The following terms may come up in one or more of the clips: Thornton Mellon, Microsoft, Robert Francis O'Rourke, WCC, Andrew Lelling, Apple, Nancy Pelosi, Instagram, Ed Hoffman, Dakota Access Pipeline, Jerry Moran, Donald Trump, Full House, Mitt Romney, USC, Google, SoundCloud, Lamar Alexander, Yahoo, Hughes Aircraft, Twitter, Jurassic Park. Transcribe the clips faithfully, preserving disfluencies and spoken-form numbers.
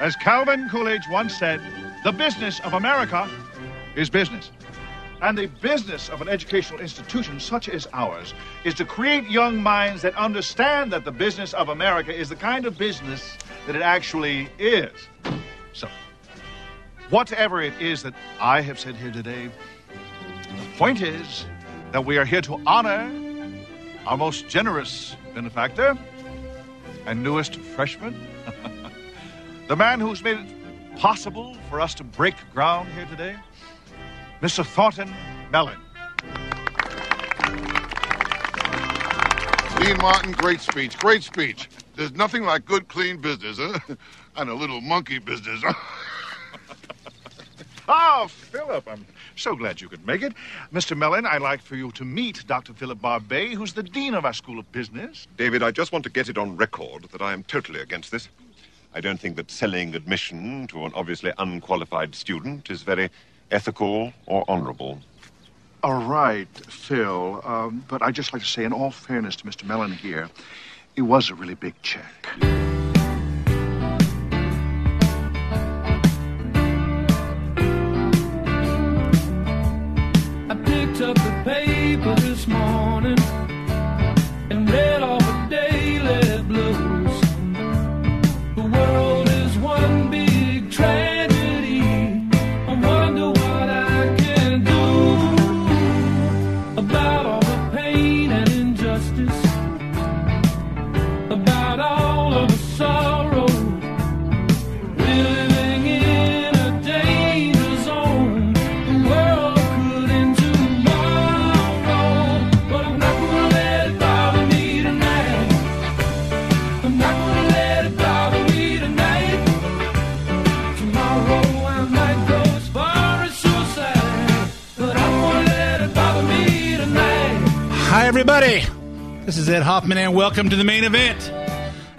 As Calvin Coolidge once said, the business of America is business. And the business of an educational institution such as ours is to create young minds that understand that the business of America is the kind of business that it actually is. So, whatever it is that I have said here today, the point is that we are here to honor our most generous benefactor and newest freshman, the man who's made it possible for us to break ground here today, Mister Thornton Mellon. Dean Martin, great speech, great speech. There's nothing like good, clean business, huh? And a little monkey business. Oh, Philip, I'm so glad you could make it. Mister Mellon, I'd like for you to meet Doctor Philip Barbet, who's the dean of our School of Business. David, I just want to get it on record that I am totally against this. I don't think that selling admission to an obviously unqualified student is very ethical or honorable. All right, Phil, um, but I'd just like to say, in all fairness to Mister Mellon here, it was a really big check. I picked up the paper this morning and read all the daily blues. Everybody, this is Ed Hoffman, and welcome to the main event.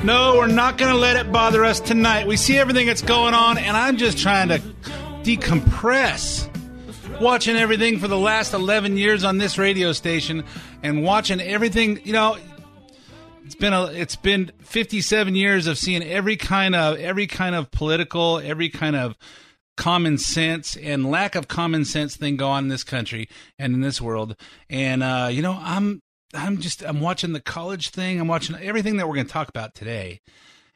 No, we're not going to let it bother us tonight. We see everything that's going on, and I'm just trying to decompress. Watching everything for the last eleven years on this radio station, and watching everything. You know, it's been a, it's been fifty-seven years of seeing every kind of every kind of political, every kind of common sense and lack of common sense thing go on in this country and in this world. And, uh, you know, I'm, I'm just, I'm watching the college thing. I'm watching everything that we're going to talk about today.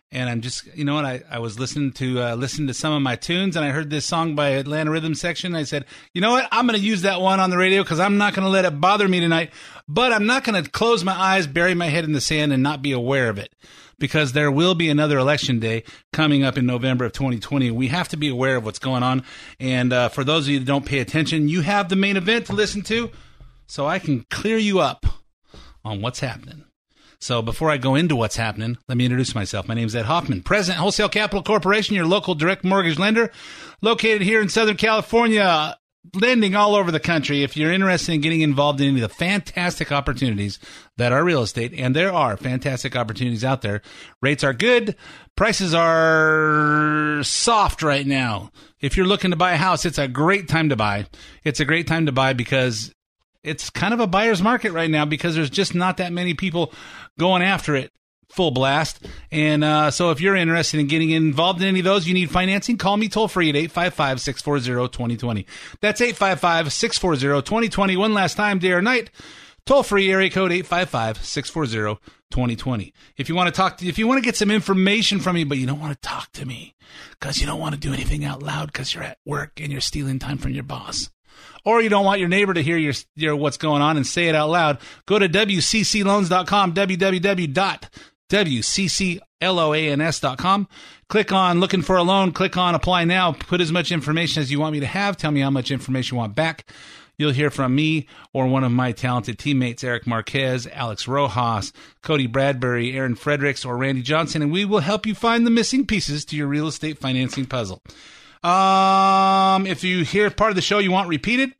And I'm just, you know what? I, I was listening to, uh, listening to some of my tunes, and I heard this song by Atlanta Rhythm Section. I said, you know what? I'm going to use that one on the radio because I'm not going to let it bother me tonight, but I'm not going to close my eyes, bury my head in the sand and not be aware of it. Because there will be another election day coming up in November of twenty twenty. We have to be aware of what's going on. And uh, for those of you that don't pay attention, you have the main event to listen to, so I can clear you up on what's happening. So before I go into what's happening, let me introduce myself. My name is Ed Hoffman, president, Wholesale Capital Corporation, your local direct mortgage lender, located here in Southern California, lending all over the country. If you're interested in getting involved in any of the fantastic opportunities that are real estate, and there are fantastic opportunities out there, rates are good, prices are soft right now. If you're looking to buy a house, it's a great time to buy. It's a great time to buy because it's kind of a buyer's market right now, because there's just not that many people going after it full blast. And uh, so if you're interested in getting involved in any of those, you need financing, call me toll free at eight five five, six four zero, two zero two zero. That's eight five five, six four zero, two zero two zero. One last time, day or night, toll free area code eight five five, six four zero, two zero two zero. If you want to talk to, if you want to get some information from me, but you don't want to talk to me because you don't want to do anything out loud because you're at work and you're stealing time from your boss, or you don't want your neighbor to hear your, your what's going on and say it out loud, go to W C C loans dot com, W W W dot W C C loans dot com. Click on looking for a loan, click on apply now, put as much information as you want me to have, tell me how much information you want back. You'll hear from me or one of my talented teammates, Eric Marquez, Alex Rojas, Cody Bradbury, Aaron Fredericks, or Randy Johnson, and we will help you find the missing pieces to your real estate financing puzzle. Um, if you hear part of the show you want repeated,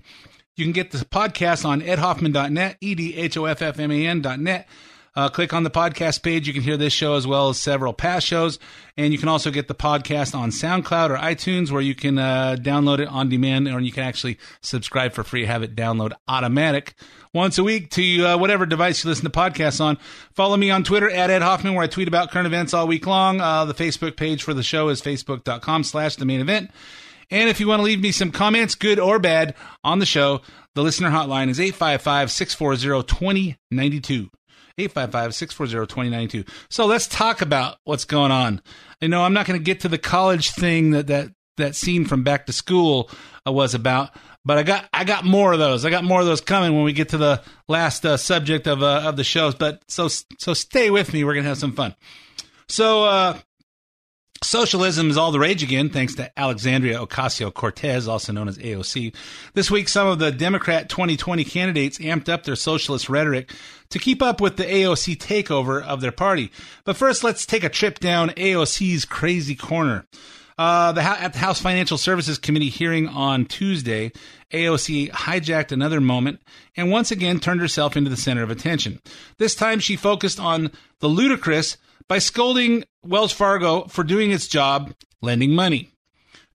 you can get the podcast on ed hoffman dot net, E D H O F F M A N dot net. Uh, click on the podcast page. You can hear this show as well as several past shows. And you can also get the podcast on SoundCloud or iTunes, where you can uh, download it on demand, or you can actually subscribe for free, have it download automatic once a week to uh, whatever device you listen to podcasts on. Follow me on Twitter at Ed Hoffman, where I tweet about current events all week long. Uh, the Facebook page for the show is facebook dot com slash the main event. And if you want to leave me some comments, good or bad, on the show, the listener hotline is eight five five, six four zero, two zero nine two. eight five five, six four zero, two zero nine two. So let's talk about what's going on. You know, I'm not going to get to the college thing that that, that scene from Back to School uh, was about, but I got I got more of those. I got more of those coming when we get to the last uh, subject of uh, of the shows. But so so stay with me. We're going to have some fun. So uh, socialism is all the rage again, thanks to Alexandria Ocasio-Cortez, also known as A O C. This week, some of the Democrat twenty twenty candidates amped up their socialist rhetoric to keep up with the A O C takeover of their party. But first, let's take a trip down A O C's crazy corner. Uh, the, at the House Financial Services Committee hearing on Tuesday, A O C hijacked another moment and once again turned herself into the center of attention. This time, she focused on the ludicrous by scolding Wells Fargo for doing its job, lending money.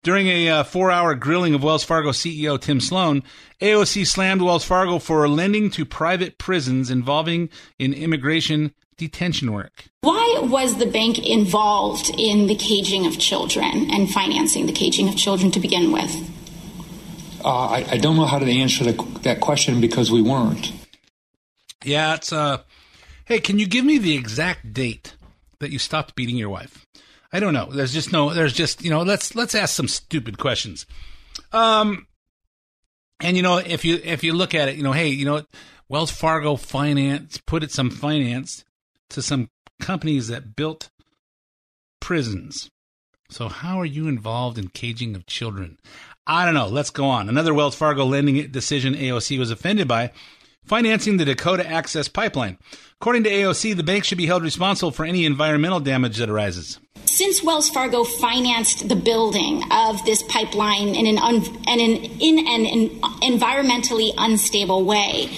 During a uh, four-hour grilling of Wells Fargo C E O Tim Sloan, A O C slammed Wells Fargo for lending to private prisons involving in immigration detention work. Why was the bank involved in the caging of children and financing the caging of children to begin with? Uh, I, I don't know how to answer the, that question because we weren't. Yeah, it's, uh, hey, can you give me the exact date that you stopped beating your wife? I don't know. There's just no, there's just, you know, let's, let's ask some stupid questions. Um, and you know, if you, if you look at it, you know, hey, you know, Wells Fargo finance, put it some finance to some companies that built prisons. So how are you involved in caging of children? I don't know. Let's go on. Another Wells Fargo lending decision A O C was offended by: financing the Dakota Access Pipeline. According to A O C, the bank should be held responsible for any environmental damage that arises. Since Wells Fargo financed the building of this pipeline in an, un- in an, in an in- environmentally unstable way,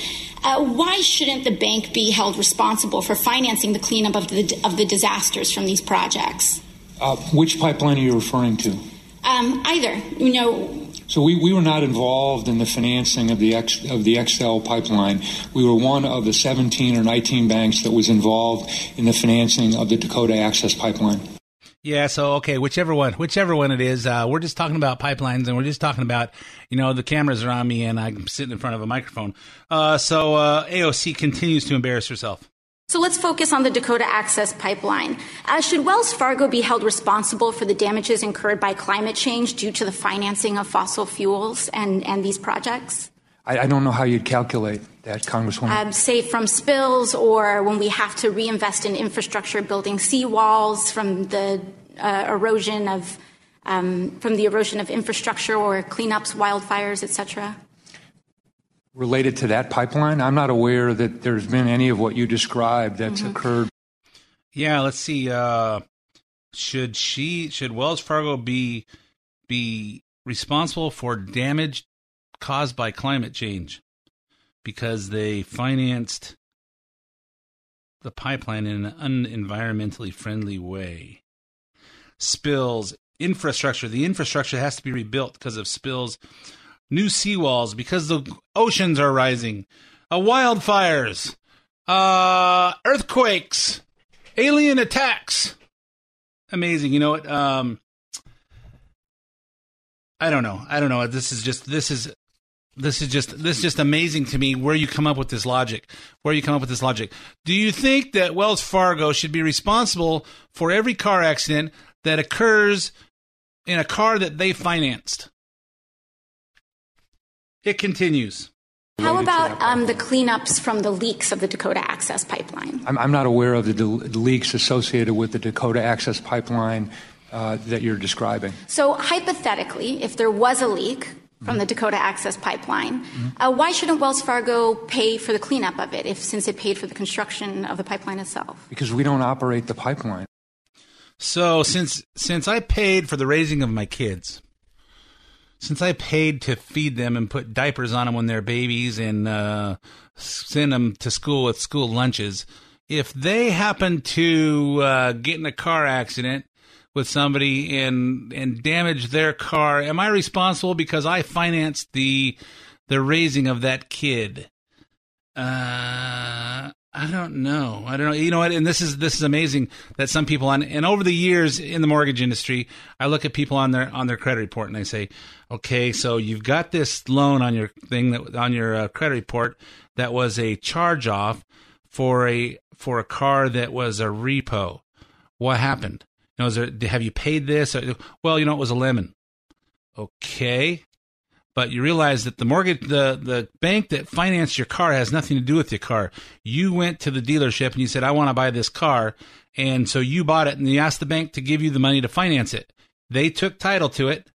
uh, why shouldn't the bank be held responsible for financing the cleanup of the, of the disasters from these projects? Uh, which pipeline are you referring to? Um, either. You know, So we, we were not involved in the financing of the X, of the X L pipeline. We were one of the seventeen or nineteen banks that was involved in the financing of the Dakota Access Pipeline. Yeah, so, okay, whichever one, whichever one it is, uh, we're just talking about pipelines, and we're just talking about, you know, the cameras are on me and I'm sitting in front of a microphone. Uh, so uh, A O C continues to embarrass herself. So let's focus on the Dakota Access Pipeline. Uh, should Wells Fargo be held responsible for the damages incurred by climate change due to the financing of fossil fuels and, and these projects? I, I don't know how you'd calculate that, Congresswoman. Um, say from spills, or when we have to reinvest in infrastructure, building seawalls from the uh, erosion of um, from the erosion of infrastructure, or cleanups, wildfires, et cetera. Related to that pipeline, I'm not aware that there's been any of what you described that's mm-hmm. occurred. Yeah, let's see. Uh, should she? Should Wells Fargo be be responsible for damage caused by climate change because they financed the pipeline in an unenvironmentally friendly way? Spills, infrastructure. The infrastructure has to be rebuilt because of spills. New seawalls because the oceans are rising, uh, wildfires, uh, earthquakes, alien attacks. Amazing. You know what? Um, I don't know. I don't know. This is just, this is, this is just, this is just amazing to me where you come up with this logic, where you come up with this logic. Do you think that Wells Fargo should be responsible for every car accident that occurs in a car that they financed? It continues. How about um, the cleanups from the leaks of the Dakota Access Pipeline? I'm, I'm not aware of the de- leaks associated with the Dakota Access Pipeline uh, that you're describing. So hypothetically, if there was a leak, from the Dakota Access Pipeline. Mm-hmm. Uh, why shouldn't Wells Fargo pay for the cleanup of it, if since it paid for the construction of the pipeline itself? Because we don't operate the pipeline. So since since I paid for the raising of my kids, since I paid to feed them and put diapers on them when they're babies and uh, send them to school with school lunches, if they happen to uh, get in a car accident with somebody and and damage their car, am I responsible because I financed the the raising of that kid? Uh, I don't know. I don't know. You know what? And this is this is amazing that some people on and over the years in the mortgage industry, I look at people on their on their credit report and I say, okay, so you've got this loan on your thing that on your uh, credit report that was a charge off for a for a car that was a repo. What happened? You know, is there, have you paid this? Well, you know, it was a lemon. Okay. But you realize that the mortgage, the, the bank that financed your car has nothing to do with your car. You went to the dealership and you said, I want to buy this car. And so you bought it and you asked the bank to give you the money to finance it. They took title to it.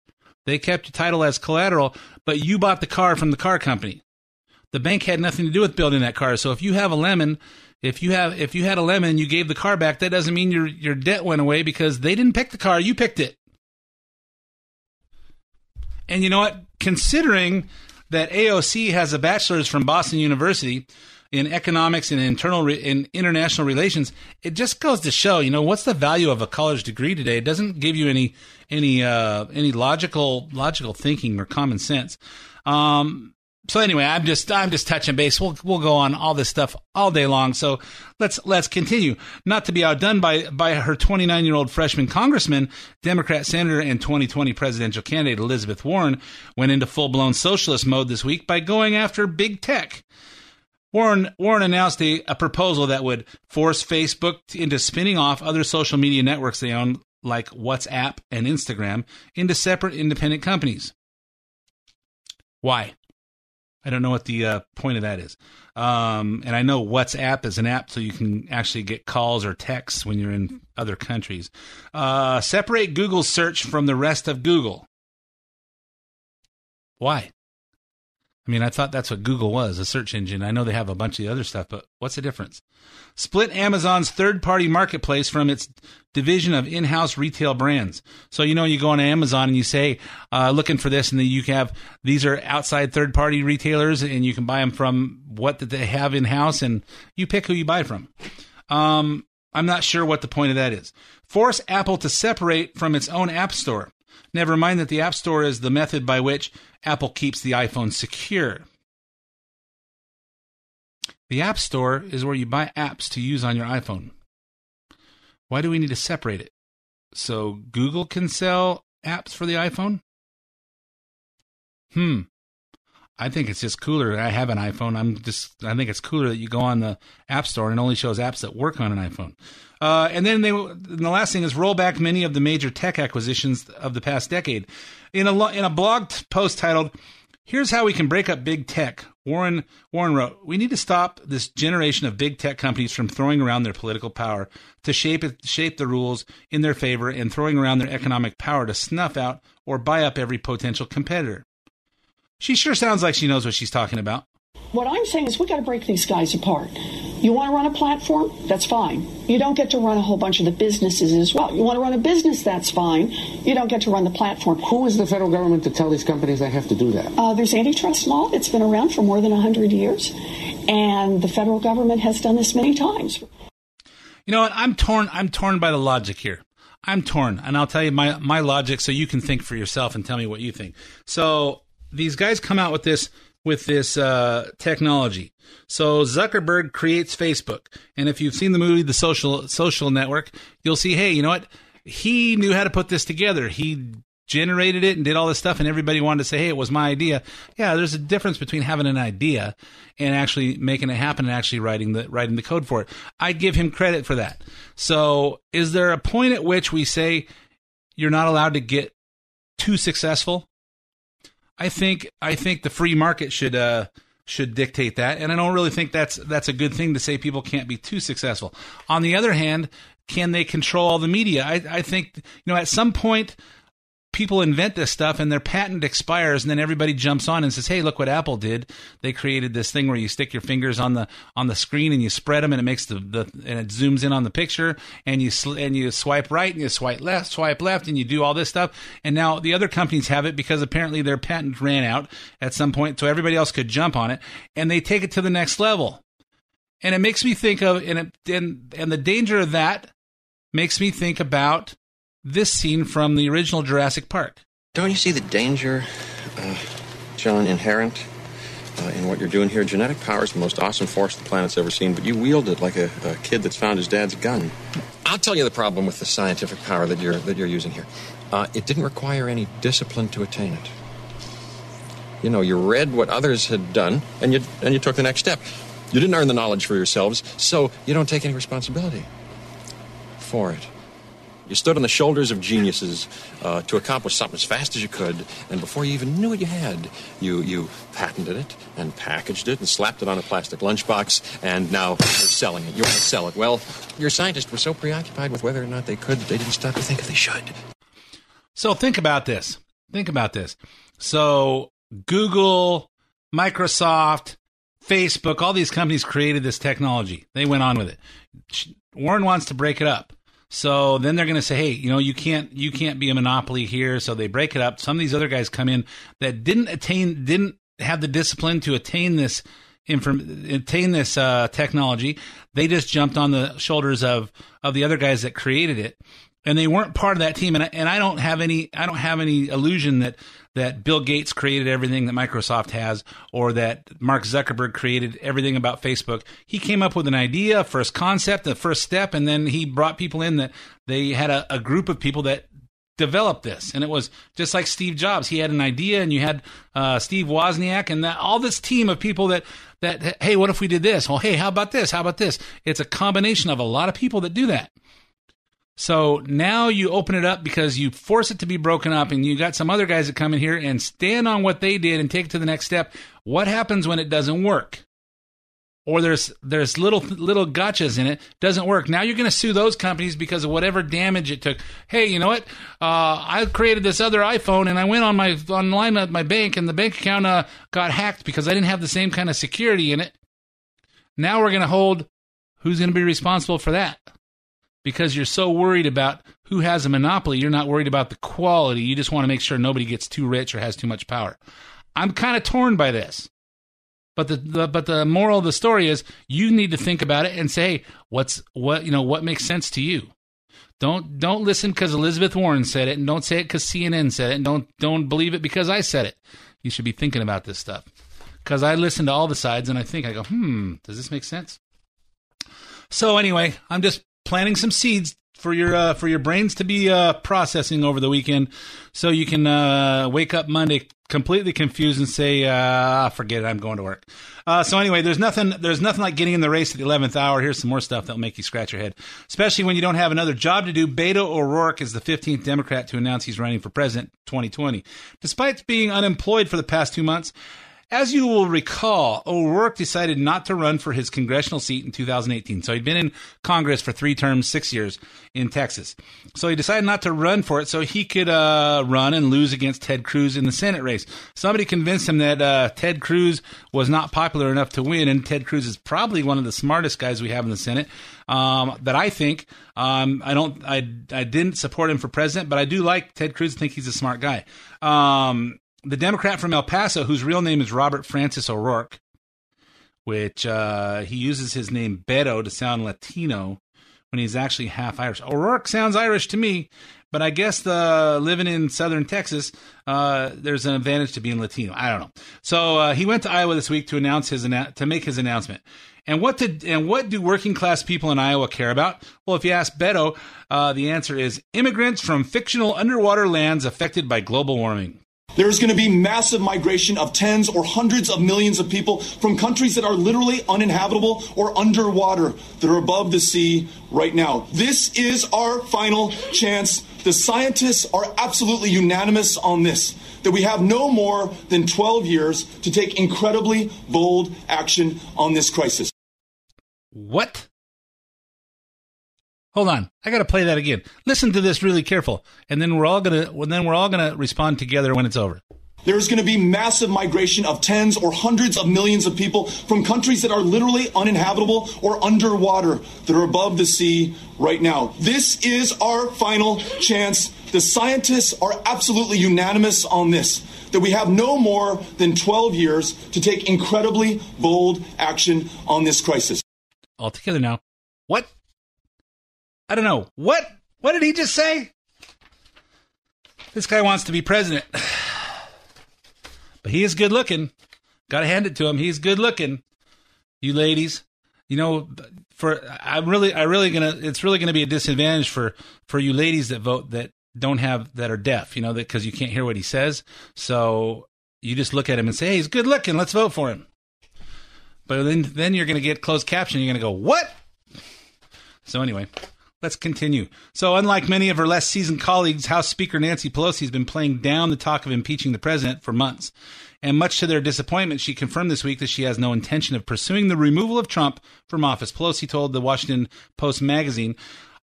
They kept your title as collateral, but you bought the car from the car company. The bank had nothing to do with building that car. So if you have a lemon... If you have, if you had a lemon and you gave the car back, that doesn't mean your your debt went away because they didn't pick the car, you picked it. And you know what? Considering that A O C has a bachelor's from Boston University in economics and internal re- in international relations, it just goes to show, you know, what's the value of a college degree today? It doesn't give you any any uh, any logical logical thinking or common sense. Um, So anyway, I'm just I'm just touching base. We'll we'll go on all this stuff all day long. So let's let's continue. Not to be outdone by by her twenty-nine-year-old freshman congressman, Democrat senator, and twenty twenty presidential candidate Elizabeth Warren went into full-blown socialist mode this week by going after big tech. Warren Warren announced a, a proposal that would force Facebook into spinning off other social media networks they own, like WhatsApp and Instagram, into separate independent companies. Why? I don't know what the uh, point of that is. Um, and I know WhatsApp is an app so you can actually get calls or texts when you're in other countries. Uh, separate Google search from the rest of Google. Why? I mean, I thought that's what Google was, a search engine. I know they have a bunch of the other stuff, but what's the difference? Split Amazon's third-party marketplace from its division of in-house retail brands. So, you know, you go on Amazon and you say, uh, looking for this, and then you have, these are outside third-party retailers, and you can buy them from what they have in-house, and you pick who you buy from. Um, I'm not sure what the point of that is. Force Apple to separate from its own app store. Never mind that the App Store is the method by which Apple keeps the iPhone secure. The App Store is where you buy apps to use on your iPhone. Why do we need to separate it? So Google can sell apps for the iPhone? Hmm. I think it's just cooler. I have an iPhone. I'm just. I think it's cooler that you go on the App Store and it only shows apps that work on an iPhone. Uh, and then they. And the last thing is roll back many of the major tech acquisitions of the past decade. In a in a blog post titled "Here's How We Can Break Up Big Tech," Warren Warren wrote, "We need to stop this generation of big tech companies from throwing around their political power to shape it, shape the rules in their favor, and throwing around their economic power to snuff out or buy up every potential competitor." She sure sounds like she knows what she's talking about. What I'm saying is we got to break these guys apart. You want to run a platform? That's fine. You don't get to run a whole bunch of the businesses as well. You want to run a business? That's fine. You don't get to run the platform. Who is the federal government to tell these companies they have to do that? Uh, there's antitrust law that's been around for more than one hundred years, and the federal government has done this many times. You know what? I'm torn. I'm torn by the logic here. I'm torn, and I'll tell you my, my logic so you can think for yourself and tell me what you think. So... These guys come out with this with this uh, technology. So Zuckerberg creates Facebook, and if you've seen the movie The Social Social Network, you'll see, hey, you know what? He knew how to put this together. He generated it and did all this stuff, and everybody wanted to say, hey, it was my idea. Yeah, there's a difference between having an idea and actually making it happen and actually writing the writing the code for it. I give him credit for that. So is there a point at which we say you're not allowed to get too successful? I think I think the free market should uh, should dictate that, and I don't really think that's that's a good thing to say people can't be too successful. On the other hand, can they control all the media? I, I think, you know, at some point people invent this stuff and their patent expires, and then everybody jumps on and says, hey, look what Apple did. They created this thing where you stick your fingers on the on the screen and you spread them, and it makes the, the and it zooms in on the picture, and you sl- and you swipe right and you swipe left, swipe left, and you do all this stuff. And now the other companies have it because apparently their patent ran out at some point, so everybody else could jump on it, and they take it to the next level. And it makes me think of and it, and and the danger of that makes me think about this scene from the original Jurassic Park. Don't you see the danger, uh, John, inherent uh, in what you're doing here? Genetic power is the most awesome force the planet's ever seen, but you wield it like a, a kid that's found his dad's gun. I'll tell you the problem with the scientific power that you're that you're using here. Uh, it didn't require any discipline to attain it. You know, you read what others had done, and you and you took the next step. You didn't earn the knowledge for yourselves, so you don't take any responsibility for it. You stood on the shoulders of geniuses uh, to accomplish something as fast as you could, and before you even knew what you had, you, you patented it and packaged it and slapped it on a plastic lunchbox, and now you're selling it. You want to sell it. Well, your scientists were so preoccupied with whether or not they could, they didn't stop to think if they should. So think about this. Think about this. So Google, Microsoft, Facebook, all these companies created this technology. They went on with it. Warren wants to break it up. So then they're going to say, hey, you know, you can't you can't be a monopoly here. So they break it up. Some of these other guys come in that didn't attain, didn't have the discipline to attain this inform, attain this uh, technology. They just jumped on the shoulders of of the other guys that created it, and they weren't part of that team. And I, and I don't have any I don't have any illusion that that Bill Gates created everything that Microsoft has, or that Mark Zuckerberg created everything about Facebook. He came up with an idea, first concept, the first step, and then he brought people in that they had a, a group of people that developed this. And it was just like Steve Jobs. He had an idea, and you had uh, Steve Wozniak and that, all this team of people that, that, hey, what if we did this? Well, hey, how about this? How about this? It's a combination of a lot of people that do that. So now you open it up because you force it to be broken up, and you got some other guys that come in here and stand on what they did and take it to the next step. What happens when it doesn't work? Or there's there's little little gotchas in it, doesn't work. Now you're going to sue those companies because of whatever damage it took. Hey, you know what? Uh, I created this other iPhone, and I went on my online at my bank, and the bank account uh, got hacked because I didn't have the same kind of security in it. Now we're going to hold who's going to be responsible for that. Because you're so worried about who has a monopoly, you're not worried about the quality. You just want to make sure nobody gets too rich or has too much power. I'm kind of torn by this. But the, the but the moral of the story is you need to think about it and say, hey, what's what you know what makes sense to you. Don't don't listen because Elizabeth Warren said it, and don't say it because C N N said it, and don't don't believe it because I said it. You should be thinking about this stuff. Because I listen to all the sides, and I think I go, hmm, does this make sense? So anyway, I'm just planting some seeds for your uh, for your brains to be uh, processing over the weekend, so you can uh, wake up Monday completely confused and say, uh, "Forget it, I'm going to work." Uh, so anyway, there's nothing there's nothing like getting in the race at the eleventh hour. Here's some more stuff that'll make you scratch your head, especially when you don't have another job to do. Beto O'Rourke is the fifteenth Democrat to announce he's running for president twenty twenty, despite being unemployed for the past two months. As you will recall, O'Rourke decided not to run for his congressional seat in two thousand eighteen. So he'd been in Congress for three terms, six years in Texas. So he decided not to run for it so he could uh, run and lose against Ted Cruz in the Senate race. Somebody convinced him that uh, Ted Cruz was not popular enough to win, and Ted Cruz is probably one of the smartest guys we have in the Senate. Um, that I think, um, I don't, I, I didn't support him for president, but I do like Ted Cruz. I think he's a smart guy. Um, The Democrat from El Paso, whose real name is Robert Francis O'Rourke, which uh, he uses his name Beto to sound Latino when he's actually half Irish. O'Rourke sounds Irish to me, but I guess the living in southern Texas, uh, there's an advantage to being Latino. I don't know. So uh, he went to Iowa this week to announce his to make his announcement. And what did and what do working class people in Iowa care about? Well, if you ask Beto, uh, the answer is immigrants from fictional underwater lands affected by global warming. There is going to be massive migration of tens or hundreds of millions of people from countries that are literally uninhabitable or underwater, that are above the sea right now. This is our final chance. The scientists are absolutely unanimous on this, that we have no more than twelve years to take incredibly bold action on this crisis. What? Hold on. I got to play that again. Listen to this really careful. And then we're all going to well, then we're all going to respond together when it's over. There's going to be massive migration of tens or hundreds of millions of people from countries that are literally uninhabitable or underwater, that are above the sea right now. This is our final chance. The scientists are absolutely unanimous on this, that we have no more than twelve years to take incredibly bold action on this crisis. All together now. What? I don't know. What? What did he just say? This guy wants to be president. But he is good looking. Got to hand it to him. He's good looking. You ladies, you know, for I'm really, I really gonna. It's really gonna be a disadvantage for for you ladies that vote that don't have that are deaf. You know, that because you can't hear what he says. So you just look at him and say, hey, he's good looking. Let's vote for him. But then then you're gonna get closed caption. You're gonna go what? So anyway. Let's continue. So unlike many of her less seasoned colleagues, House Speaker Nancy Pelosi has been playing down the talk of impeaching the president for months. And much to their disappointment, she confirmed this week that she has no intention of pursuing the removal of Trump from office. Pelosi told the Washington Post magazine,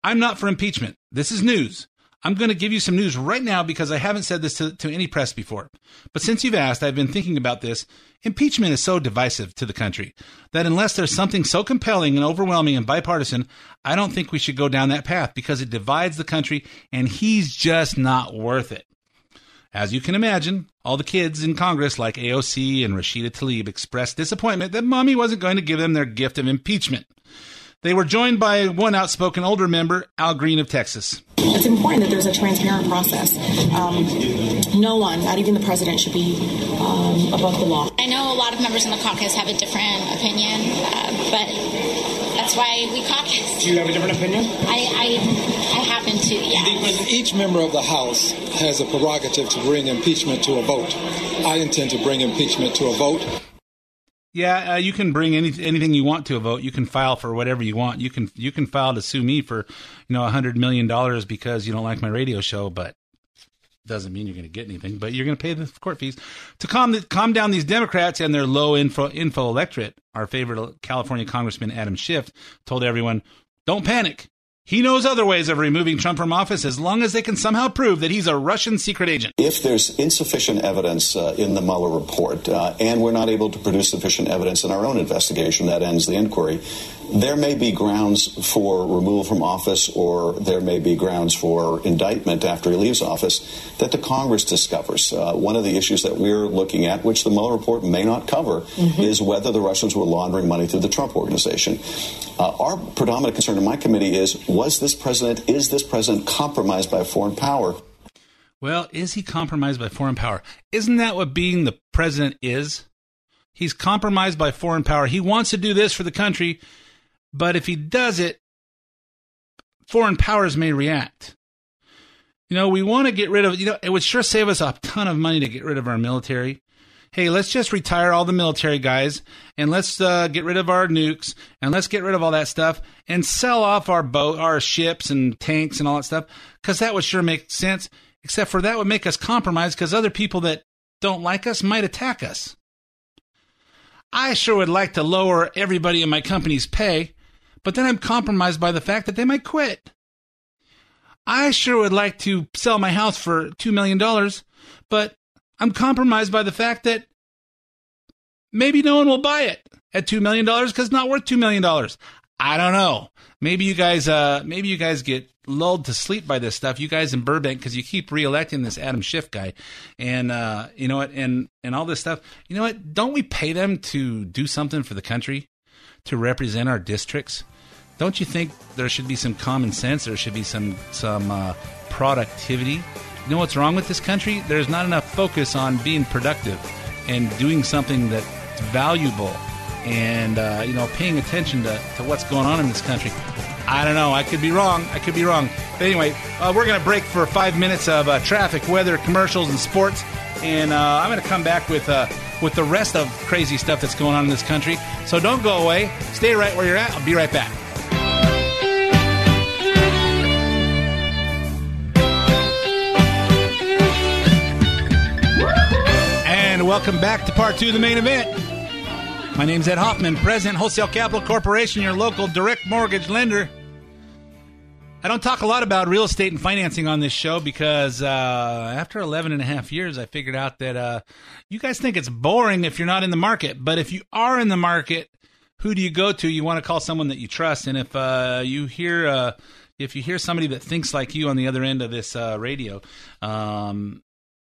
I'm not for impeachment. This is news. I'm going to give you some news right now because I haven't said this to, to any press before. But since you've asked, I've been thinking about this. Impeachment is so divisive to the country that unless there's something so compelling and overwhelming and bipartisan, I don't think we should go down that path because it divides the country and he's just not worth it. As you can imagine, all the kids in Congress like A O C and Rashida Tlaib expressed disappointment that mommy wasn't going to give them their gift of impeachment. They were joined by one outspoken older member, Al Green of Texas. It's important that there's a transparent process. Um, no one, not even the president, should be um, above the law. I know a lot of members in the caucus have a different opinion, uh, but that's why we caucus. Do you have a different opinion? I, I, I happen to, yeah. Each member of the House has a prerogative to bring impeachment to a vote. I intend to bring impeachment to a vote. Yeah, uh, you can bring any, anything you want to a vote. You can file for whatever you want. You can you can file to sue me for, you know, one hundred million dollars because you don't like my radio show, but it doesn't mean you're going to get anything. But you're going to pay the court fees. To calm the, calm down these Democrats and their low info, info electorate, our favorite California Congressman Adam Schiff told everyone, don't panic. He knows other ways of removing Trump from office as long as they can somehow prove that he's a Russian secret agent. If there's insufficient evidence uh, in the Mueller report uh, and we're not able to produce sufficient evidence in our own investigation that ends the inquiry, there may be grounds for removal from office or there may be grounds for indictment after he leaves office that the Congress discovers. Uh, one of the issues that we're looking at, which the Mueller report may not cover, mm-hmm. is whether the Russians were laundering money through the Trump organization. Uh, our predominant concern in my committee is, was this president, is this president compromised by a foreign power? Well, is he compromised by foreign power? Isn't that what being the president is? He's compromised by foreign power. He wants to do this for the country, but if he does it, foreign powers may react. You know, we want to get rid of, you know, it would sure save us a ton of money to get rid of our military. Hey, let's just retire all the military guys and let's uh, get rid of our nukes and let's get rid of all that stuff and sell off our boat, our ships and tanks and all that stuff, because that would sure make sense, except for that would make us compromise because other people that don't like us might attack us. I sure would like to lower everybody in my company's pay, but then I'm compromised by the fact that they might quit. I sure would like to sell my house for two million dollars, but I'm compromised by the fact that maybe no one will buy it at two million dollars because it's not worth two million dollars. I don't know. Maybe you guys uh, maybe you guys get lulled to sleep by this stuff, you guys in Burbank, because you keep reelecting this Adam Schiff guy. And uh, you know what? And, and all this stuff. You know what? Don't we pay them to do something for the country, to represent our districts? Don't you think there should be some common sense? There should be some, some uh, productivity? You know what's wrong with this country? There's not enough focus on being productive and doing something that's valuable and, uh, you know, paying attention to, to what's going on in this country. I don't know. I could be wrong. I could be wrong. But anyway, uh, we're going to break for five minutes of uh, traffic, weather, commercials, and sports. And uh, I'm going to come back with uh, with the rest of crazy stuff that's going on in this country. So don't go away. Stay right where you're at. I'll be right back. Welcome back to part two of the main event. My name's Ed Hoffman, President, Wholesale Capital Corporation, your local direct mortgage lender. I don't talk a lot about real estate and financing on this show because uh, after eleven and a half years, I figured out that uh, you guys think it's boring if you're not in the market. But if you are in the market, who do you go to? You want to call someone that you trust. And if uh, you hear uh, if you hear somebody that thinks like you on the other end of this uh, radio, um,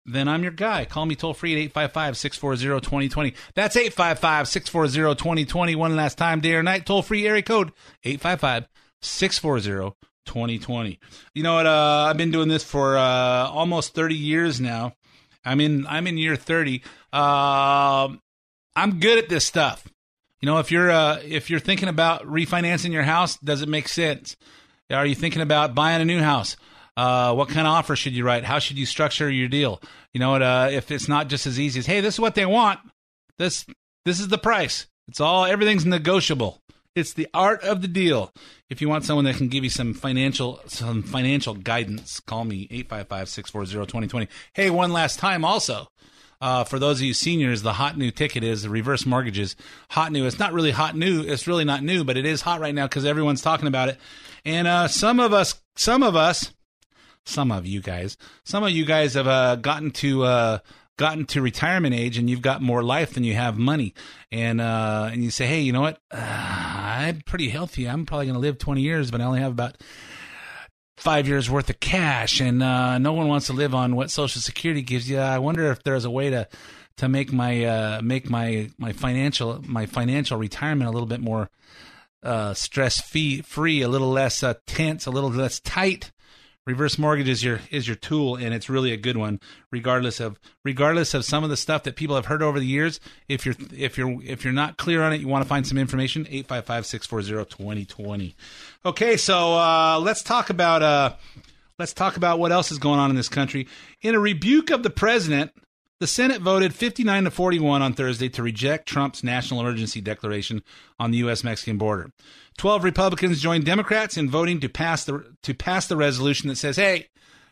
then I'm your guy. Call me toll-free at eight five five, six four zero, two zero two zero. That's eight five five, six four zero, two zero two zero. One last time, day or night, toll-free area code eight five five, six four zero, two zero two zero. You know what? Uh, I've been doing this for uh, almost thirty years now. I'm in, I'm in year thirty. Uh, I'm good at this stuff. You know, if you're uh, if you're thinking about refinancing your house, does it make sense? Are you thinking about buying a new house? Uh, what kind of offer should you write? How should you structure your deal? You know, uh, if it's not just as easy as, hey, this is what they want. This this is the price. It's all, everything's negotiable. It's the art of the deal. If you want someone that can give you some financial some financial guidance, call me, eight five five, six four zero, two zero two zero. Hey, one last time also. Uh, for those of you seniors, the hot new ticket is the reverse mortgages. Hot new. It's not really hot new. It's really not new, but it is hot right now because everyone's talking about it. And uh, some of us, some of us, some of you guys, some of you guys have uh, gotten to uh, gotten to retirement age, and you've got more life than you have money. And uh, and you say, hey, you know what? Uh, I'm pretty healthy. I'm probably going to live twenty years, but I only have about five years worth of cash, and uh, no one wants to live on what Social Security gives you. I wonder if there's a way to to make my uh, make my my financial my financial retirement a little bit more uh, stress free, free, a little less uh, tense, a little less tight. Reverse mortgage is your is your tool, and it's really a good one. Regardless of regardless of some of the stuff that people have heard over the years, if you're if you're if you're not clear on it, you want to find some information. eight five five, six four zero, two zero two zero. Okay, so uh, let's talk about uh, let's talk about what else is going on in this country. In a rebuke of the president, the Senate voted fifty-nine to forty-one on Thursday to reject Trump's national emergency declaration on the U S Mexican border. Twelve Republicans joined Democrats in voting to pass the to pass the resolution that says, hey,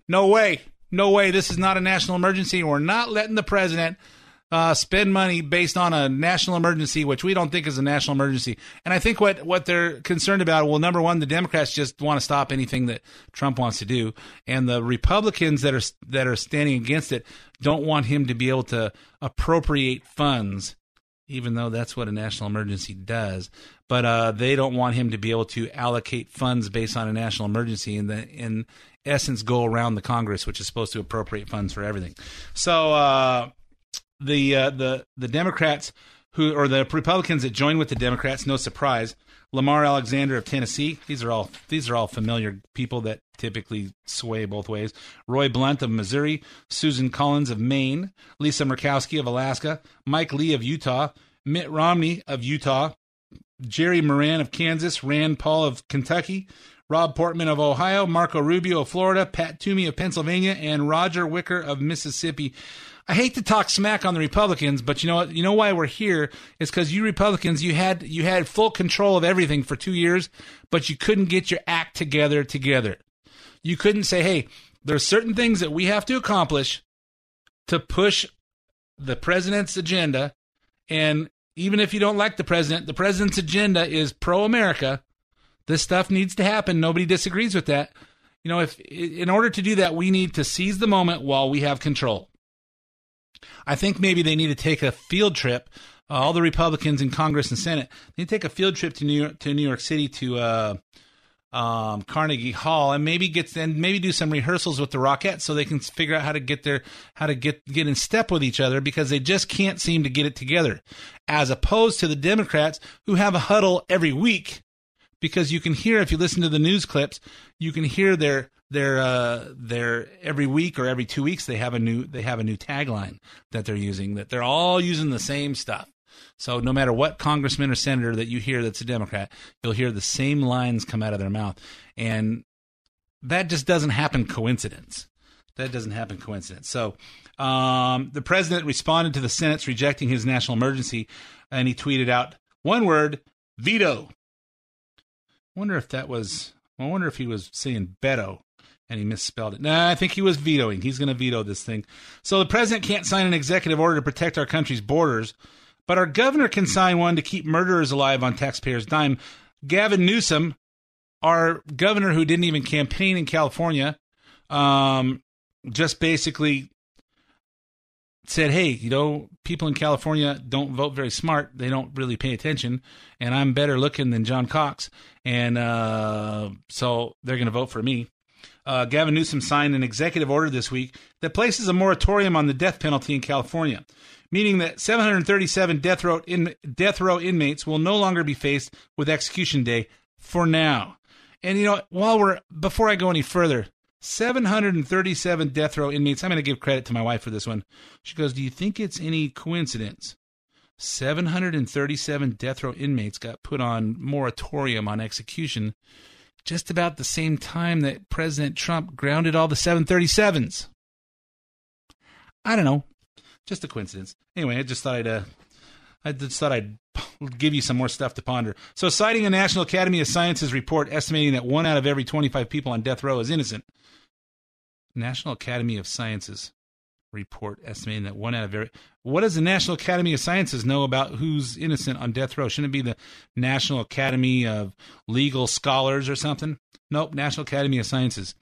no way, no way, this is not a national emergency. We're not letting the president uh, spend money based on a national emergency, which we don't think is a national emergency. And I think what, what they're concerned about, well, number one, the Democrats just want to stop anything that Trump wants to do. And the Republicans that are that are standing against it don't want him to be able to appropriate funds, even though that's what a national emergency does. But uh, they don't want him to be able to allocate funds based on a national emergency and, the, in essence, go around the Congress, which is supposed to appropriate funds for everything. So uh, the uh, the the Democrats who or the Republicans that joined with the Democrats, no surprise, Lamar Alexander of Tennessee. These are all these are all familiar people that typically sway both ways. Roy Blunt of Missouri, Susan Collins of Maine, Lisa Murkowski of Alaska, Mike Lee of Utah, Mitt Romney of Utah, Jerry Moran of Kansas, Rand Paul of Kentucky, Rob Portman of Ohio, Marco Rubio of Florida, Pat Toomey of Pennsylvania, and Roger Wicker of Mississippi. I hate to talk smack on the Republicans, but you know what? You know why we're here is because you Republicans, you had you had full control of everything for two years, but you couldn't get your act together together. You couldn't say, hey, there's certain things that we have to accomplish to push the president's agenda. And even if you don't like the president, the president's agenda is pro-America. This stuff needs to happen. Nobody disagrees with that. You know, if in order to do that, we need to seize the moment while we have control. I think maybe they need to take a field trip. Uh, all the Republicans in Congress and Senate, they need to take a field trip to New York, to New York City, to uh, um, Carnegie Hall, and maybe get and maybe do some rehearsals with the Rockettes so they can figure out how to get their how to get get in step with each other because they just can't seem to get it together, as opposed to the Democrats who have a huddle every week, because you can hear if you listen to the news clips, you can hear their. They're uh, they're every week or every two weeks they have a new they have a new tagline that they're using, that they're all using the same stuff. So no matter what congressman or senator that you hear that's a Democrat, you'll hear the same lines come out of their mouth, and that just doesn't happen coincidence. That doesn't happen coincidence. So um, the president responded to the Senate's rejecting his national emergency, and he tweeted out one word: veto. I wonder if that was. I wonder if he was saying Beto. And he misspelled it. No, nah, I think he was vetoing. He's going to veto this thing. So the president can't sign an executive order to protect our country's borders, but our governor can sign one to keep murderers alive on taxpayers' dime. Gavin Newsom our governor, who didn't even campaign in California, um, just basically said, hey, you know, people in California don't vote very smart. They don't really pay attention. And I'm better looking than John Cox. And uh, so they're going to vote for me. Uh, Gavin Newsom signed an executive order this week that places a moratorium on the death penalty in California, meaning that seven hundred thirty-seven death row, in, death row inmates will no longer be faced with execution day for now. And, you know, while we're before I go any further, seven hundred thirty-seven death row inmates. I'm going to give credit to my wife for this one. She goes, do you think it's any coincidence seven hundred thirty-seven death row inmates got put on moratorium on execution just about the same time that President Trump grounded all the seven thirty-sevens? I don't know. Just a coincidence. Anyway, I just thought I'd, uh, I just thought I'd give you some more stuff to ponder. So, citing a National Academy of Sciences report estimating that one out of every twenty-five people on death row is innocent. National Academy of Sciences report estimating that one out of every... What does the National Academy of Sciences know about who's innocent on death row? Shouldn't it be the National Academy of Legal Scholars or something? Nope, National Academy of Sciences.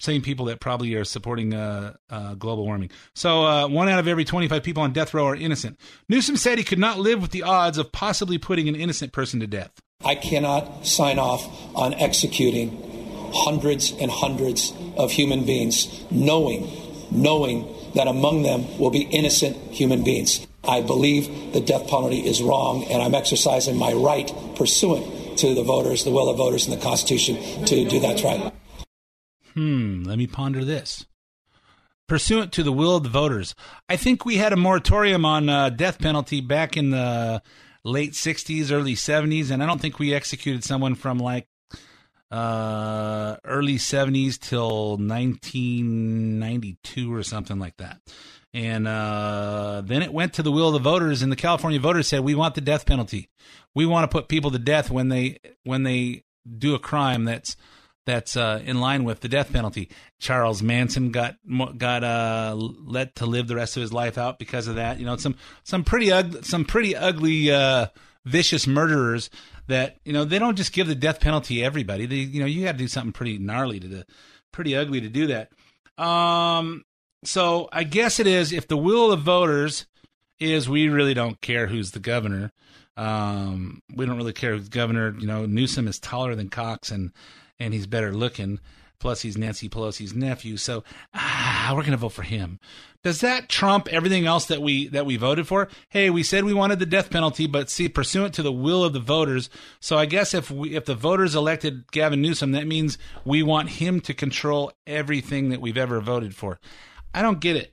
Same people that probably are supporting uh, uh, global warming. So uh, one out of every twenty-five people on death row are innocent. Newsom said he could not live with the odds of possibly putting an innocent person to death. I cannot sign off on executing hundreds and hundreds of human beings, knowing, knowing that among them will be innocent human beings. I believe the death penalty is wrong, and I'm exercising my right pursuant to the voters, the will of voters, and the Constitution to do that right. Hmm, let me ponder this. Pursuant to the will of the voters. I think we had a moratorium on uh, death penalty back in the late sixties, early seventies, and I don't think we executed someone from like uh, early seventies till nineteen ninety-two or something like that. And uh, then it went to the will of the voters, and the California voters said, we want the death penalty. We want to put people to death when they when they do a crime that's That's uh, in line with the death penalty. Charles Manson got got uh, let to live the rest of his life out because of that. You know, some some pretty ugly, some pretty ugly, uh, vicious murderers that, you know, they don't just give the death penalty to everybody. They, you know, you have to do something pretty gnarly to the, pretty ugly to do that. Um, so I guess it is, if the will of voters is we really don't care who's the governor. Um, we don't really care who's the governor. You know, Newsom is taller than Cox and. And he's better looking. Plus, he's Nancy Pelosi's nephew. So, ah, we're going to vote for him. Does that trump everything else that we that we voted for? Hey, we said we wanted the death penalty, but see, pursuant to the will of the voters. So, I guess if we, if the voters elected Gavin Newsom, that means we want him to control everything that we've ever voted for. I don't get it.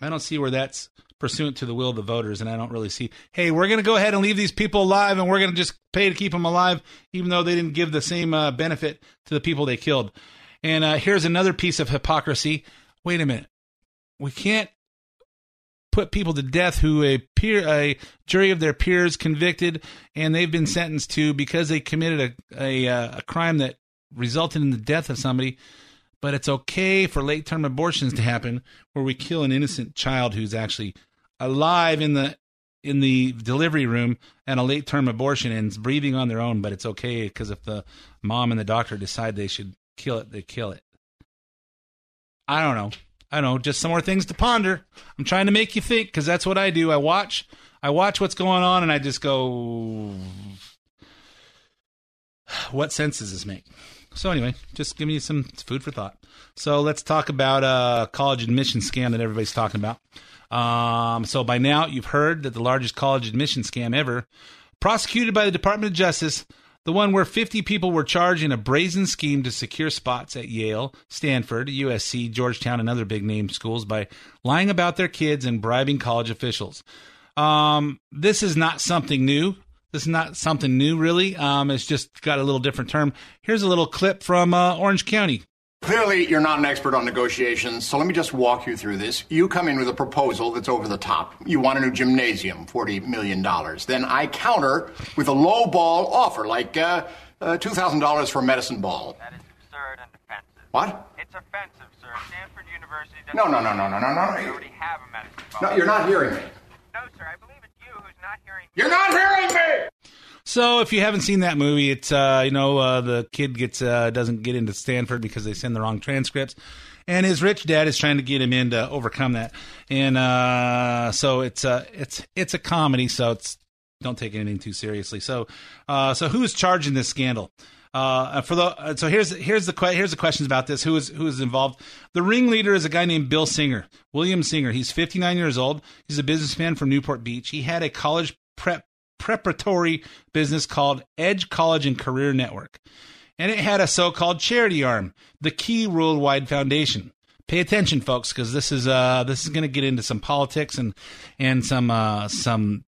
I don't see where that's pursuant to the will of the voters, and I don't really see, hey, we're going to go ahead and leave these people alive, and we're going to just pay to keep them alive, even though they didn't give the same uh, benefit to the people they killed. And uh, here's another piece of hypocrisy. Wait a minute. We can't put people to death who a, peer, a jury of their peers convicted, and they've been sentenced to because they committed a, a, a crime that resulted in the death of somebody. But it's okay for late-term abortions to happen where we kill an innocent child who's actually alive in the in the delivery room and a late-term abortion and breathing on their own, but it's okay because if the mom and the doctor decide they should kill it, they kill it. I don't know. I don't know. Just some more things to ponder. I'm trying to make you think because that's what I do. I watch. I watch what's going on, and I just go, what sense does this make? So anyway, just give me some food for thought. So let's talk about a college admission scam that everybody's talking about. Um, so by now you've heard that the largest college admission scam ever, prosecuted by the Department of Justice, the one where fifty people were charged in a brazen scheme to secure spots at Yale, Stanford, U S C, Georgetown, and other big name schools by lying about their kids and bribing college officials. Um, this is not something new. This is not something new, really. Um, it's just got a little different term. Here's a little clip from uh, Orange County. Clearly, you're not an expert on negotiations, so let me just walk you through this. You come in with a proposal that's over the top. You want a new gymnasium, forty million dollars. Then I counter with a low-ball offer, like uh, uh, two thousand dollars for a medicine ball. That is absurd and offensive. What? It's offensive, sir. Stanford University doesn't... No, no, no, no, no, no, no. You already have a medicine ball. No, you're not hearing me. No, sir, I believe... You're not hearing me! So if you haven't seen that movie, it's, uh, you know, uh, the kid gets uh, doesn't get into Stanford because they send the wrong transcripts. And his rich dad is trying to get him in to overcome that. And uh, so it's, uh, it's, it's a comedy, so it's don't take anything too seriously. So uh, so who's charging this scandal? Uh, for the so here's here's the here's the questions about this. Who is who is involved? The ringleader is a guy named Bill Singer, William Singer. He's fifty-nine years old. He's a businessman from Newport Beach. He had a college prep preparatory business called Edge College and Career Network, and it had a so-called charity arm, the Key Worldwide Foundation. Pay attention, folks, because this is uh this is going to get into some politics and and some uh some.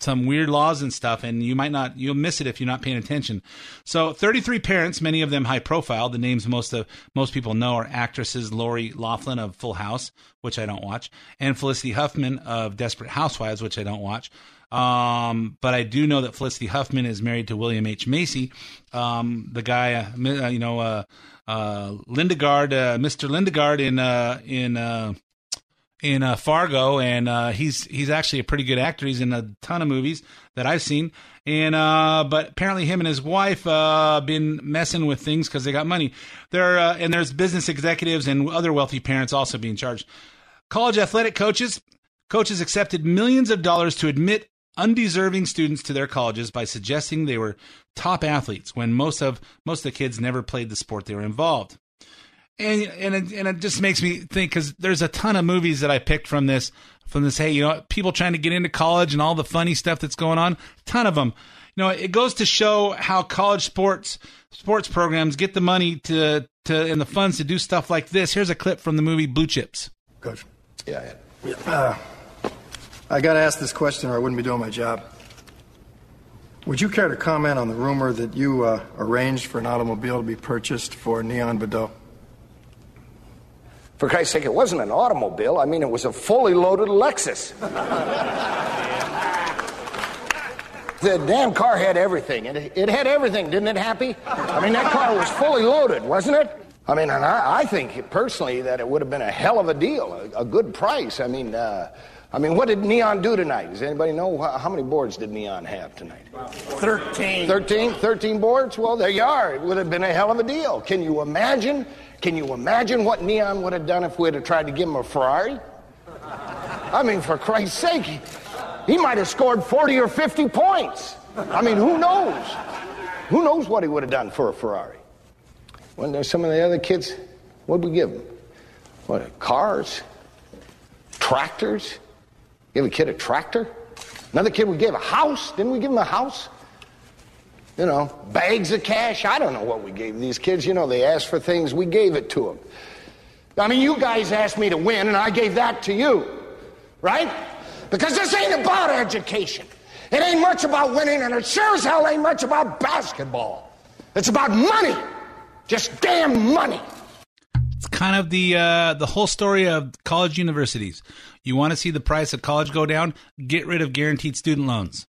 some weird laws and stuff, and you might not, you'll miss it if you're not paying attention. So thirty-three parents, many of them high profile. The names most of most people know are actresses Lori Loughlin of Full House, which I don't watch, and Felicity Huffman of Desperate Housewives, which I don't watch. Um, but I do know that Felicity Huffman is married to William H. Macy, um, the guy, uh, you know, uh, uh, Lindegaard, uh, Mister Lindegaard in, uh, in, uh, in uh, Fargo, and uh, he's he's actually a pretty good actor. He's in a ton of movies that I've seen, and uh, but apparently him and his wife uh, been messing with things because they got money. There uh, and there's business executives and other wealthy parents also being charged. College athletic coaches coaches accepted millions of dollars to admit undeserving students to their colleges by suggesting they were top athletes when most of most of the kids never played the sport they were involved. And and it, and it just makes me think, because there's a ton of movies that I picked from this, from this, hey, you know, people trying to get into college and all the funny stuff that's going on, ton of them. You know, it goes to show how college sports sports programs get the money to, to and the funds to do stuff like this. Here's a clip from the movie Blue Chips. Coach. Yeah. yeah. Uh, I got to ask this question or I wouldn't be doing my job. Would you care to comment on the rumor that you uh, arranged for an automobile to be purchased for Neon Badeau? For Christ's sake, it wasn't an automobile. I mean, it was a fully loaded Lexus. The damn car had everything. It, it had everything, didn't it, Happy? I mean, that car was fully loaded, wasn't it? I mean, and I, I think, personally, that it would have been a hell of a deal, a, a good price. I mean, uh, I mean, what did Neon do tonight? Does anybody know how many boards did Neon have tonight? Thirteen. Thirteen? Thirteen boards? Well, there you are. It would have been a hell of a deal. Can you imagine... Can you imagine what Neon would have done if we had tried to give him a Ferrari? I mean, for Christ's sake, he, he might have scored forty or fifty points. I mean, who knows? Who knows what he would have done for a Ferrari? Wasn't there some of the other kids? What did we give them? What, cars? Tractors? Give a kid a tractor? Another kid we gave a house? Didn't we give him a house? You know, bags of cash. I don't know what we gave these kids. You know, they asked for things. We gave it to them. I mean, you guys asked me to win, and I gave that to you, right? Because this ain't about education. It ain't much about winning, and it sure as hell ain't much about basketball. It's about money. Just damn money. It's kind of the uh, the whole story of college universities. You want to see the price of college go down? Get rid of guaranteed student loans.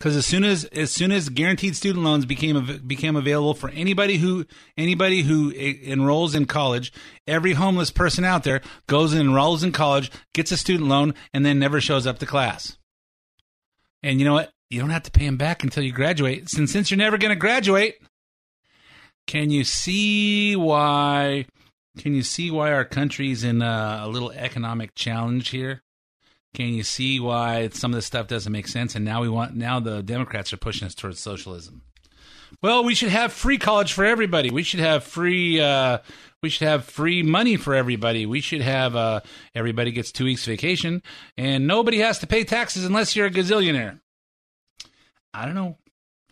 Because as soon as as soon as guaranteed student loans became became available for anybody who anybody who enrolls in college, every homeless person out there goes and enrolls in college, gets a student loan, and then never shows up to class. And you know what? You don't have to pay them back until you graduate. Since since you're never going to graduate, can you see why? Can you see why our country's in a, a little economic challenge here? Can you see why some of this stuff doesn't make sense? And now we want now the Democrats are pushing us towards socialism. Well, we should have free college for everybody. We should have free uh, we should have free money for everybody. We should have uh, everybody gets two weeks vacation and nobody has to pay taxes unless you're a gazillionaire. I don't know.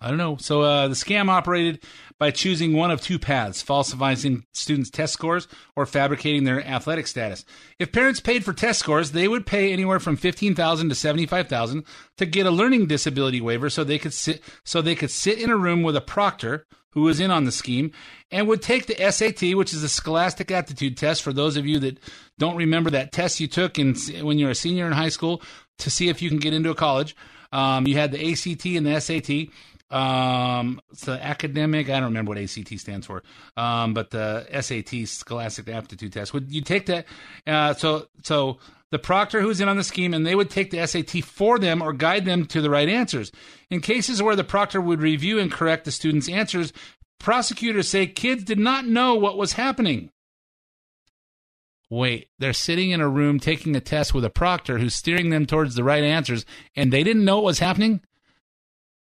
I don't know. So uh, the scam operated by choosing one of two paths, falsifying students' test scores or fabricating their athletic status. If parents paid for test scores, they would pay anywhere from fifteen thousand dollars to seventy-five thousand dollars to get a learning disability waiver so they could sit so they could sit in a room with a proctor who was in on the scheme and would take the S A T, which is the Scholastic Aptitude Test, for those of you that don't remember that test you took in, when you were a senior in high school to see if you can get into a college. Um, you had the A C T and the S A T. Um, so academic, I don't remember what A C T stands for, um, but the S A T, Scholastic Aptitude Test. Would you take that? Uh, so, so the proctor who's in on the scheme, and they would take the S A T for them or guide them to the right answers. In cases where the proctor would review and correct the students' answers, prosecutors say kids did not know what was happening. Wait, they're sitting in a room taking a test with a proctor who's steering them towards the right answers, and they didn't know what was happening?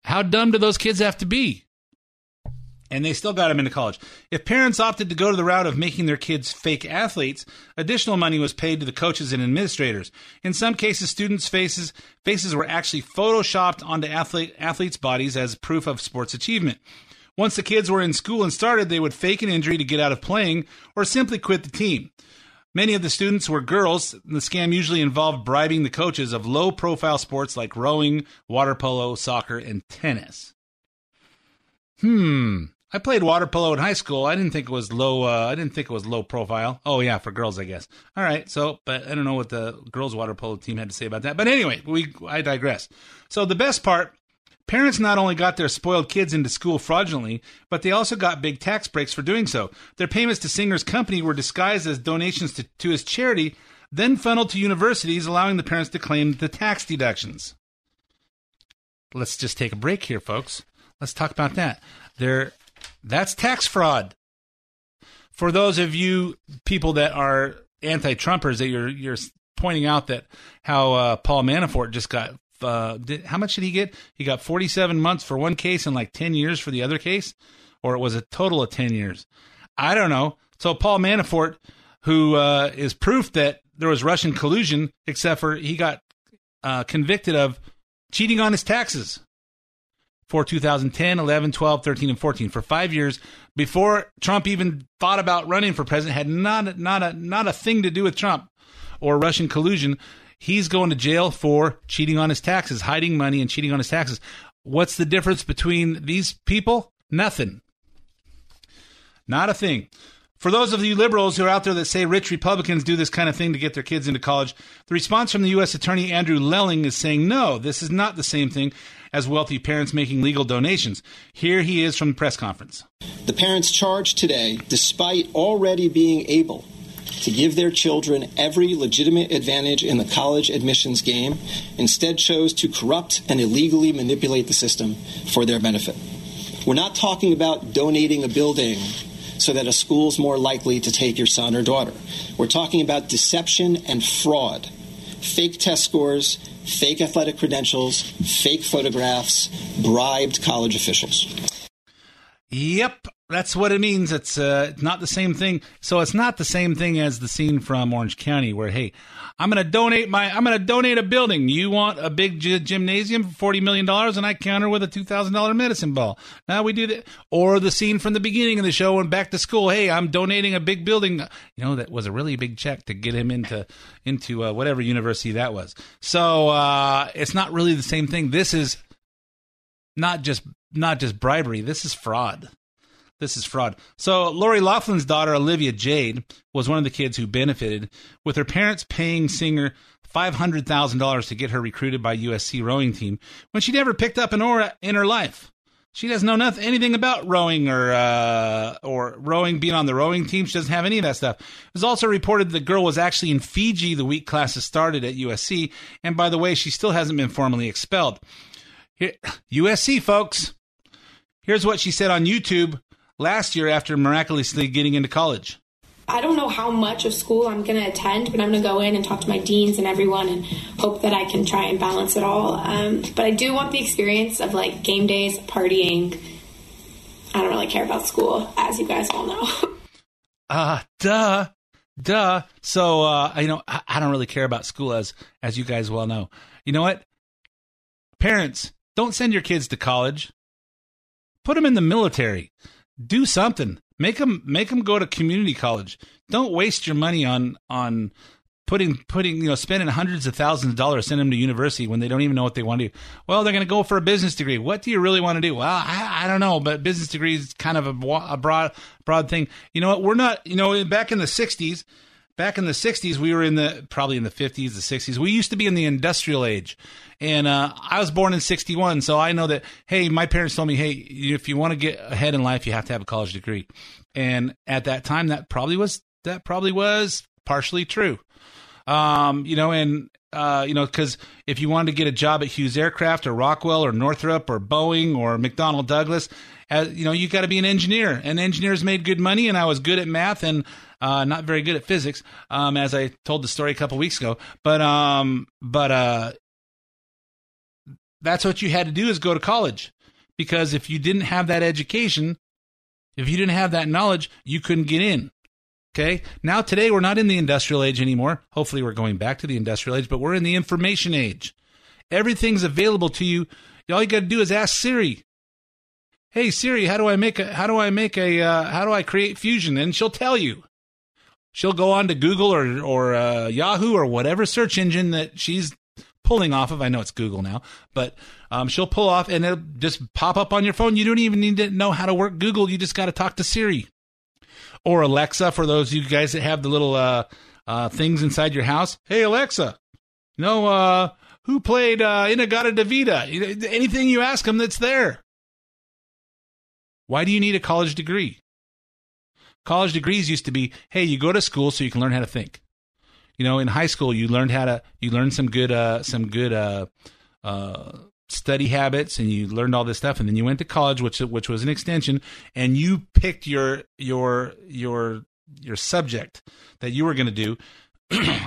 How dumb do those kids have to be? And they still got them into college. If parents opted to go to the route of making their kids fake athletes, additional money was paid to the coaches and administrators. In some cases, students' faces faces were actually photoshopped onto athlete, athletes' bodies as proof of sports achievement. Once the kids were in school and started, they would fake an injury to get out of playing or simply quit the team. Many of the students were girls, and the scam usually involved bribing the coaches of low-profile sports like rowing, water polo, soccer, and tennis. Hmm. I played water polo in high school. I didn't think it was low. Uh, I didn't think it was low profile. Oh yeah, for girls, I guess. All right. So, but I don't know what the girls' water polo team had to say about that. But anyway, we I digress. So the best part. Parents not only got their spoiled kids into school fraudulently, but they also got big tax breaks for doing so. Their payments to Singer's company were disguised as donations to, to his charity, then funneled to universities, allowing the parents to claim the tax deductions. Let's just take a break here, folks. Let's talk about that. There, that's tax fraud. For those of you people that are anti-Trumpers, that you're you're pointing out that how uh, Paul Manafort just got. Uh, did, how much did he get? He got forty-seven months for one case and like ten years for the other case, or it was a total of ten years. I don't know. So Paul Manafort, who uh, is proof that there was Russian collusion, except for he got uh, convicted of cheating on his taxes for two thousand ten, eleven, twelve, thirteen, and fourteen for five years before Trump even thought about running for president, had not not a not a thing to do with Trump or Russian collusion. He's going to jail for cheating on his taxes, hiding money and cheating on his taxes. What's the difference between these people? Nothing. Not a thing. For those of you liberals who are out there that say rich Republicans do this kind of thing to get their kids into college, the response from the U S Attorney Andrew Lelling is saying, no, this is not the same thing as wealthy parents making legal donations. Here he is from the press conference. The parents charged today, despite already being able to give their children every legitimate advantage in the college admissions game, instead chose to corrupt and illegally manipulate the system for their benefit. We're not talking about donating a building so that a school's more likely to take your son or daughter. We're talking about deception and fraud, fake test scores, fake athletic credentials, fake photographs, bribed college officials. Yep. That's what it means. It's uh, not the same thing. So it's not the same thing as the scene from Orange County where, hey, I'm going to donate my I'm going to donate a building. You want a big g- gymnasium for forty million dollars and I counter with a two thousand dollars medicine ball. Now we do that. Or the scene from the beginning of the show when Back to School. Hey, I'm donating a big building. You know, that was a really big check to get him into into uh, whatever university that was. So uh, it's not really the same thing. This is not just not just bribery. This is fraud. This is fraud. So Lori Loughlin's daughter, Olivia Jade, was one of the kids who benefited, with her parents paying Singer five hundred thousand dollars to get her recruited by U S C rowing team when she never picked up an oar in her life. She doesn't know nothing, anything about rowing or uh, or rowing, being on the rowing team. She doesn't have any of that stuff. It was also reported the girl was actually in Fiji the week classes started at U S C. And by the way, she still hasn't been formally expelled. Here, U S C, folks. Here's what she said on YouTube last year after miraculously getting into college. I don't know how much of school I'm going to attend, but I'm going to go in and talk to my deans and everyone and hope that I can try and balance it all. Um, but I do want the experience of, like, game days, partying. I don't really care about school, as you guys all know. Ah, uh, duh, duh. So, uh, you know, I, I don't really care about school, as as you guys well know. You know what? Parents, don't send your kids to college. Put them in the military. Do something. Make them make them go to community college. Don't waste your money on on putting putting you know spending hundreds of thousands of dollars sending them to university when they don't even know what they want to do. Well, they're going to go for a business degree. What do you really want to do? Well, I, I don't know, but business degree is kind of a, a broad broad thing. You know what? We're not. You know, back in the sixties, back in the sixties, we were in the probably in the fifties, the sixties. We used to be in the industrial age, and uh, I was born in sixty-one, so I know that. Hey, my parents told me, hey, if you want to get ahead in life, you have to have a college degree. And at that time, that probably was that probably was partially true. Um, you know, and uh, you know, because if you wanted to get a job at Hughes Aircraft or Rockwell or Northrop or Boeing or McDonnell Douglas, uh, you know, you got to be an engineer. And engineers made good money. And I was good at math and uh, not very good at physics, um, as I told the story a couple weeks ago. But um, but uh, that's what you had to do is go to college, because if you didn't have that education, if you didn't have that knowledge, you couldn't get in. Okay. Now today we're not in the industrial age anymore. Hopefully we're going back to the industrial age, but we're in the information age. Everything's available to you. All you got to do is ask Siri. Hey Siri, how do I make a, how do I make a, uh, how do I create fusion? And she'll tell you. She'll go on to Google or, or, uh, Yahoo or whatever search engine that she's pulling off of. I know it's Google now, but, um, she'll pull off and it'll just pop up on your phone. You don't even need to know how to work Google. You just got to talk to Siri. Or Alexa, for those of you guys that have the little uh, uh, things inside your house. Hey, Alexa, you know, uh, who played uh, Inagata DeVita? Anything you ask them, that's there. Why do you need a college degree? College degrees used to be, hey, you go to school so you can learn how to think. You know, in high school, you learned how to, you learned some good, uh, some good uh, uh, study habits, and you learned all this stuff, and then you went to college, which which was an extension, and you picked your your your your subject that you were going to do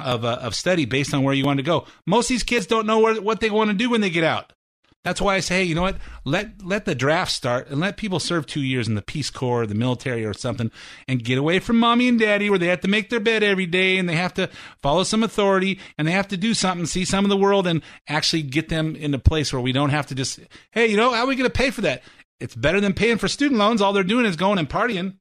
of uh, of study based on where you wanted to go. Most of these kids don't know where, what they want to do when they get out. That's why I say, hey, you know what? Let let the draft start and let people serve two years in the Peace Corps, or the military, or something, and get away from mommy and daddy, where they have to make their bed every day and they have to follow some authority and they have to do something, see some of the world, and actually get them in a place where we don't have to just, hey, you know, how are we going to pay for that? It's better than paying for student loans. All they're doing is going and partying.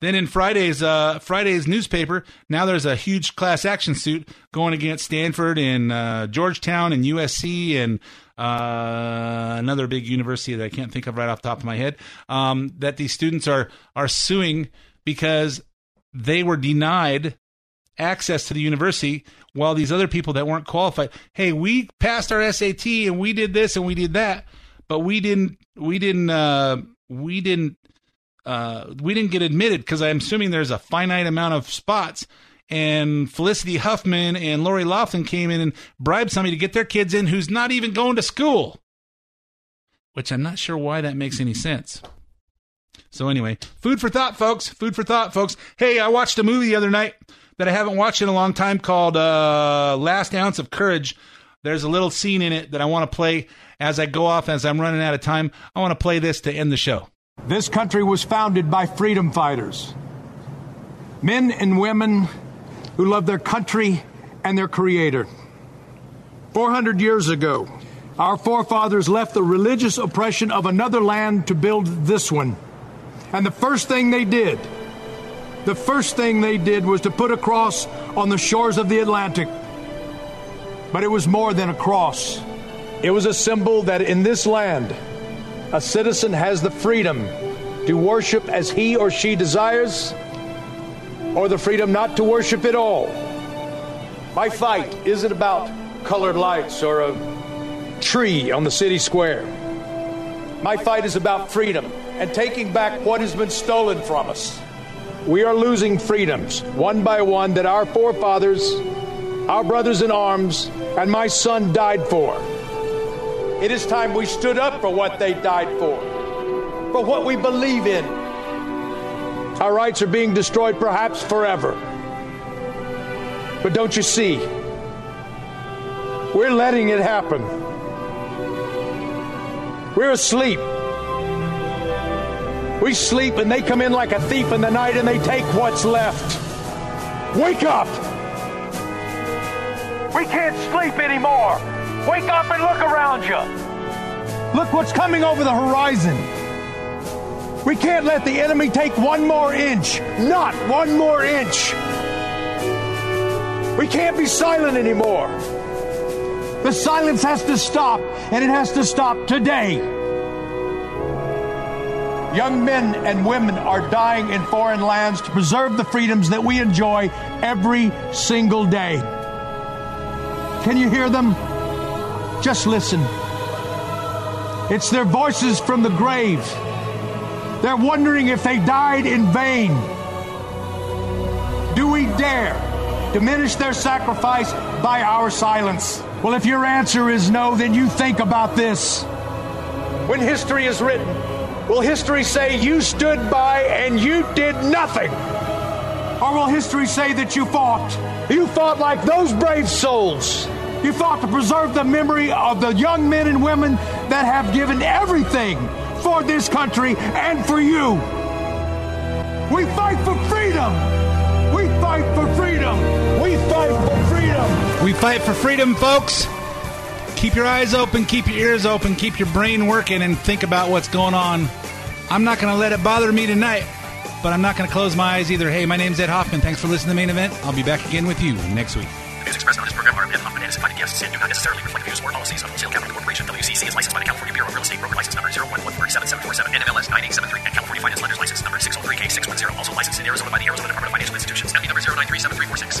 Then in Friday's uh, Friday's newspaper, now there's a huge class action suit going against Stanford and uh, Georgetown and U S C and uh, another big university that I can't think of right off the top of my head, um, that these students are are suing because they were denied access to the university while these other people that weren't qualified, hey, we passed our S A T and we did this and we did that, but we didn't we didn't uh, we didn't. Uh, we didn't get admitted because I'm assuming there's a finite amount of spots, and Felicity Huffman and Lori Loughlin came in and bribed somebody to get their kids in who's not even going to school, which I'm not sure why that makes any sense. So anyway, food for thought, folks. Food for thought, folks. Hey, I watched a movie the other night that I haven't watched in a long time called uh, Last Ounce of Courage. There's a little scene in it that I want to play as I go off, as I'm running out of time. I want to play this to end the show. This country was founded by freedom fighters, men and women who love their country and their creator. four hundred years ago, our forefathers left the religious oppression of another land to build this one. And the first thing they did, the first thing they did was to put a cross on the shores of the Atlantic. But it was more than a cross. It was a symbol that in this land, a citizen has the freedom to worship as he or she desires, or the freedom not to worship at all. My fight isn't about colored lights or a tree on the city square. My fight is about freedom and taking back what has been stolen from us. We are losing freedoms, one by one, that our forefathers, our brothers in arms, and my son died for. It is time we stood up for what they died for, for what we believe in. Our rights are being destroyed perhaps forever. But don't you see, we're letting it happen. We're asleep. We sleep and they come in like a thief in the night and they take what's left. Wake up! We can't sleep anymore. Wake up and look around you. Look what's coming over the horizon. We can't let the enemy take one more inch. Not one more inch. We can't be silent anymore. The silence has to stop, and it has to stop today. Young men and women are dying in foreign lands to preserve the freedoms that we enjoy every single day. Can you hear them? Just listen. It's their voices from the grave. They're wondering if they died in vain. Do we dare diminish their sacrifice by our silence. Well, if your answer is no, then you think about this. When history is written, will history say you stood by and you did nothing? Or will history say that you fought? You fought like those brave souls. You fought to preserve the memory of the young men and women that have given everything for this country and for you. We fight for freedom. We fight for freedom. We fight for freedom. We fight for freedom, folks. Keep your eyes open, keep your ears open, keep your brain working, and think about what's going on. I'm not going to let it bother me tonight, but I'm not going to close my eyes either. Hey, my name's Ed Hoffman. Thanks for listening to The Main Event. I'll be back again with you next week. The views expressed on this program are of Ed Hoffman and his invited guests and do not necessarily reflect the views or policies of Wholesale Capital Corporation. W C C is licensed by the California Bureau of Real Estate Broker License Number zero one one three seven seven four seven and N M L S nine eight seven three and California Finance Lenders License Number six oh three K six one zero. Also licensed in Arizona by the Arizona Department of Financial Institutions. N M L S number zero nine three seven three four six.